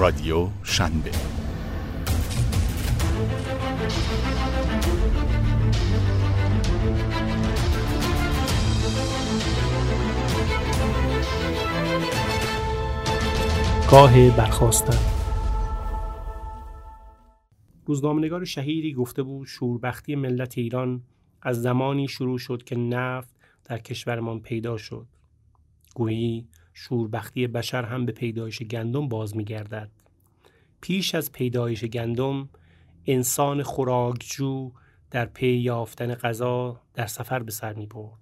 رادیو شنبه. گاه برخاستن. روزنامه‌نگار شهیری گفته بود شوربختی ملت ایران از زمانی شروع شد که نفت در کشورمان پیدا شد. گویی شوربختی بشر هم به پیدایش گندم باز می‌گردد. پیش از پیدایش گندم، انسان خوراکجو در پی یافتن غذا در سفر به سر می‌برد.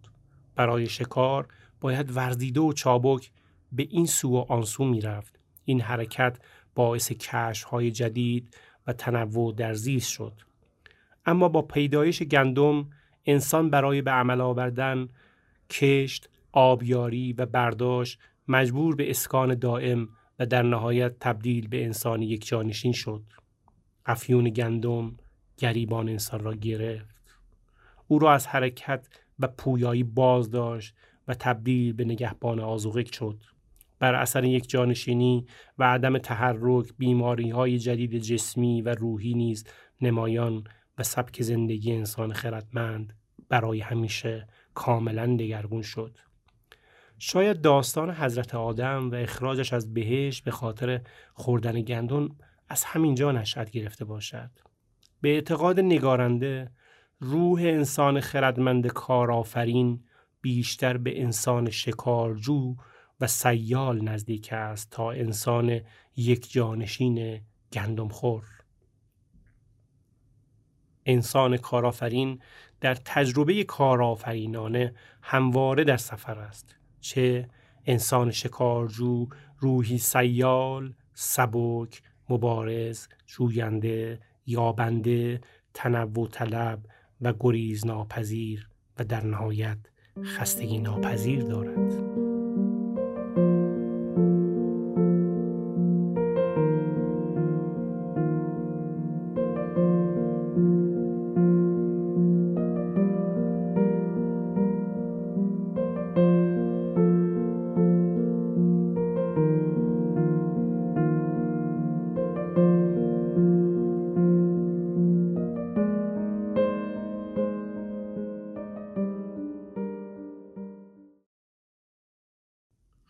برای شکار باید ورزیده و چابک به این سو و آن سو می‌رفت. این حرکت باعث کشف‌های جدید و تنوع در زیست شد. اما با پیدایش گندم، انسان برای به عمل آوردن کشت، آبیاری و برداشت مجبور به اسکان دائم و در نهایت تبدیل به انسان یک جانشین شد. افیون گندم گریبان انسان را گرفت. او را از حرکت و پویایی باز داشت و تبدیل به نگهبان آذوقه شد. بر اثر یک جانشینی و عدم تحرک، بیماری‌های جدید جسمی و روحی نیز نمایان و سبک زندگی انسان خردمند برای همیشه کاملا دگرگون شد. شاید داستان حضرت آدم و اخراجش از بهشت به خاطر خوردن گندم از همین جا نشأت گرفته باشد. به اعتقاد نگارنده، روح انسان خردمند کارآفرین بیشتر به انسان شکارجو و سیال نزدیک است تا انسان یک جانشین گندم خور. انسان کارآفرین در تجربه کارآفرینانه همواره در سفر است. چه انسان شکارجو، روحی سیال، سبک، مبارز، جوینده، یابنده، تنوع طلب و گریز ناپذیر و در نهایت خستگی ناپذیر دارد.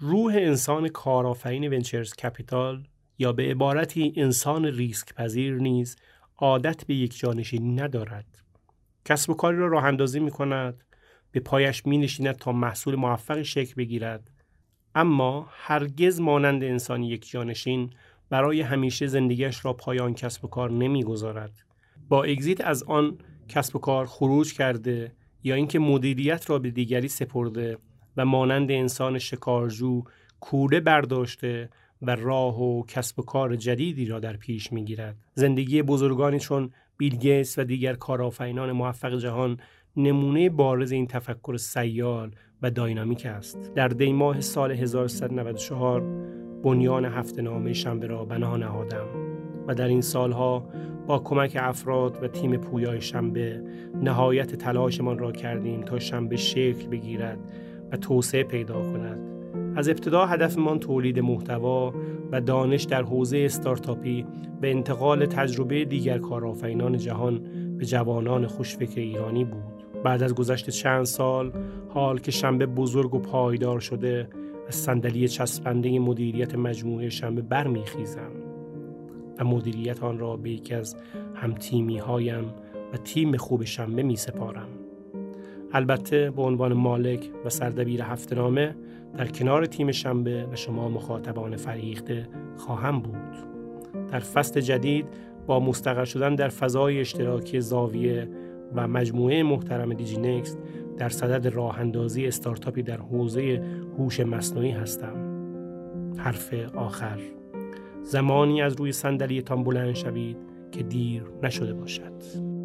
روح انسان کارآفرین ونچرز کپیتال یا به عبارتی انسان ریسک پذیر نیز عادت به یک جانشینی ندارد. کسب و کاری را راه اندازی می کند، به پایش می نشیند تا محصول موفقی شکل بگیرد، اما هرگز مانند انسان یک جانشین برای همیشه زندگیش را پای آن کسب و کار نمی گذارد. با اگزیت از آن کسب و کار خروج کرده یا اینکه مدیریت را به دیگری سپرده و مانند انسان شکارجو کوله برداشته و راه و کسب و کار جدیدی را در پیش می‌گیرد. زندگی بزرگانی چون بیل گیتس و دیگر کارآفرینان موفق جهان نمونه بارز این تفکر سیال و داینامیک است. در دی ماه سال 1394 بنیان هفته‌نامه شنبه را بنا نهادم و در این سالها با کمک افراد و تیم پویای شنبه نهایت تلاشمان را کردیم تا شنبه شکل بگیرد و توسعه پیدا کند. از ابتدا هدفمان تولید محتوا و دانش در حوزه استارتاپی به انتقال تجربه دیگر کارآفرینان جهان به جوانان خوشفکر ایرانی بود. بعد از گذشت چند سال، حال که شنبه بزرگ و پایدار شده، از صندلی چسبنده مدیریت مجموعه شنبه برمیخیزم و مدیریت آن را به یکی از هم‌تیمی‌هایم و تیم خوب شنبه میسپارم. البته به عنوان مالک و سردبیر هفته‌نامه در کنار تیم شنبه و شما مخاطبان فریخته خواهم بود. در فصل جدید با مستقر شدن در فضای اشتراکی زاویه و مجموعه محترم دیجینکس در صدد راه اندازی استارتاپی در حوزه هوش مصنوعی هستم. حرف آخر. زمانی از روی صندلیتان بلند شوید که دیر نشده باشد.